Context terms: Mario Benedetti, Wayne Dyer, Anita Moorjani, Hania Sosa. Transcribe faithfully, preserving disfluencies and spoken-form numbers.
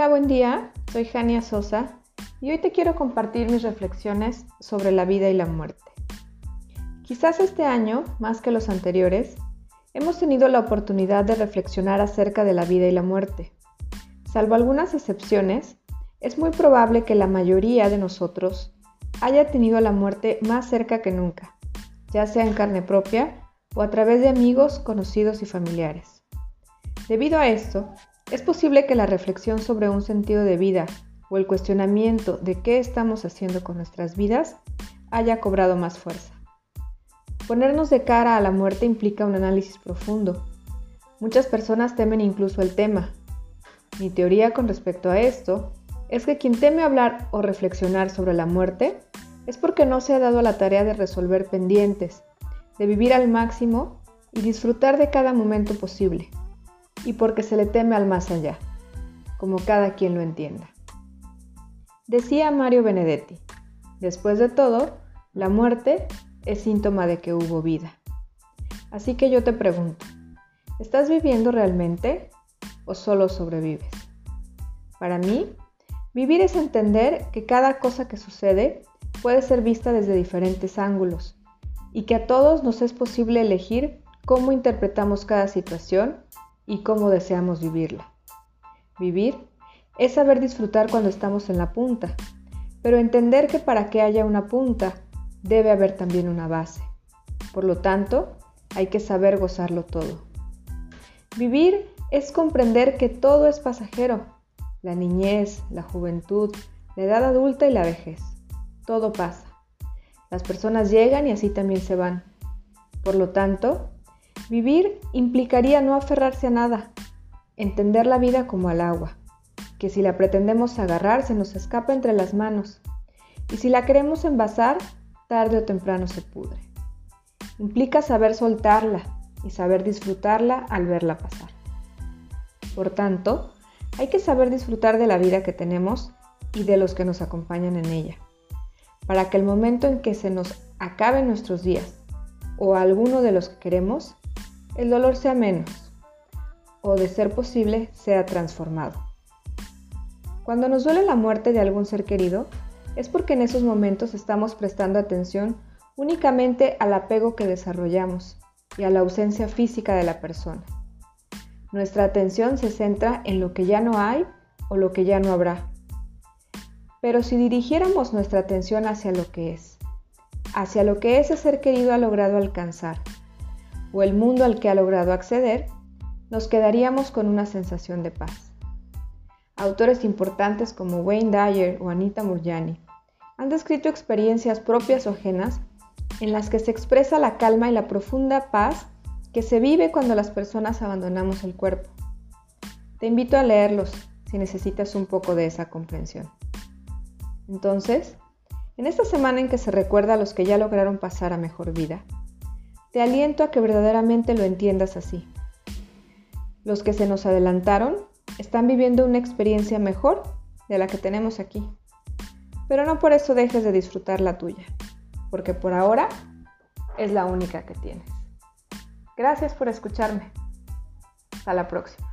Hola, buen día, soy Hania Sosa y hoy te quiero compartir mis reflexiones sobre la vida y la muerte. Quizás este año, más que los anteriores, hemos tenido la oportunidad de reflexionar acerca de la vida y la muerte. Salvo algunas excepciones, es muy probable que la mayoría de nosotros haya tenido la muerte más cerca que nunca, ya sea en carne propia o a través de amigos, conocidos y familiares. Debido a esto, es posible que la reflexión sobre un sentido de vida o el cuestionamiento de qué estamos haciendo con nuestras vidas haya cobrado más fuerza. Ponernos de cara a la muerte implica un análisis profundo. Muchas personas temen incluso el tema. Mi teoría con respecto a esto es que quien teme hablar o reflexionar sobre la muerte es porque no se ha dado la tarea de resolver pendientes, de vivir al máximo y disfrutar de cada momento posible, y porque se le teme al más allá, como cada quien lo entienda. Decía Mario Benedetti, después de todo, la muerte es síntoma de que hubo vida. Así que yo te pregunto, ¿estás viviendo realmente o solo sobrevives? Para mí, vivir es entender que cada cosa que sucede puede ser vista desde diferentes ángulos y que a todos nos es posible elegir cómo interpretamos cada situación y cómo deseamos vivirla. Vivir es saber disfrutar cuando estamos en la punta, pero entender que para que haya una punta debe haber también una base. Por lo tanto, hay que saber gozarlo todo. Vivir es comprender que todo es pasajero, la niñez, la juventud, la edad adulta y la vejez. Todo pasa. Las personas llegan y así también se van. Por lo tanto, vivir implicaría no aferrarse a nada, entender la vida como al agua, que si la pretendemos agarrar se nos escapa entre las manos, y si la queremos envasar, tarde o temprano se pudre. Implica saber soltarla y saber disfrutarla al verla pasar. Por tanto, hay que saber disfrutar de la vida que tenemos y de los que nos acompañan en ella, para que el momento en que se nos acaben nuestros días, o alguno de los que queremos, el dolor sea menos, o de ser posible, sea transformado. Cuando nos duele la muerte de algún ser querido, es porque en esos momentos estamos prestando atención únicamente al apego que desarrollamos y a la ausencia física de la persona. Nuestra atención se centra en lo que ya no hay o lo que ya no habrá. Pero si dirigiéramos nuestra atención hacia lo que es, hacia lo que ese ser querido ha logrado alcanzar o el mundo al que ha logrado acceder, nos quedaríamos con una sensación de paz. Autores importantes como Wayne Dyer o Anita Moorjani han descrito experiencias propias o ajenas en las que se expresa la calma y la profunda paz que se vive cuando las personas abandonamos el cuerpo. Te invito a leerlos si necesitas un poco de esa comprensión. Entonces, en esta semana en que se recuerda a los que ya lograron pasar a mejor vida, te aliento a que verdaderamente lo entiendas así. Los que se nos adelantaron están viviendo una experiencia mejor de la que tenemos aquí, pero no por eso dejes de disfrutar la tuya, porque por ahora es la única que tienes. Gracias por escucharme. Hasta la próxima.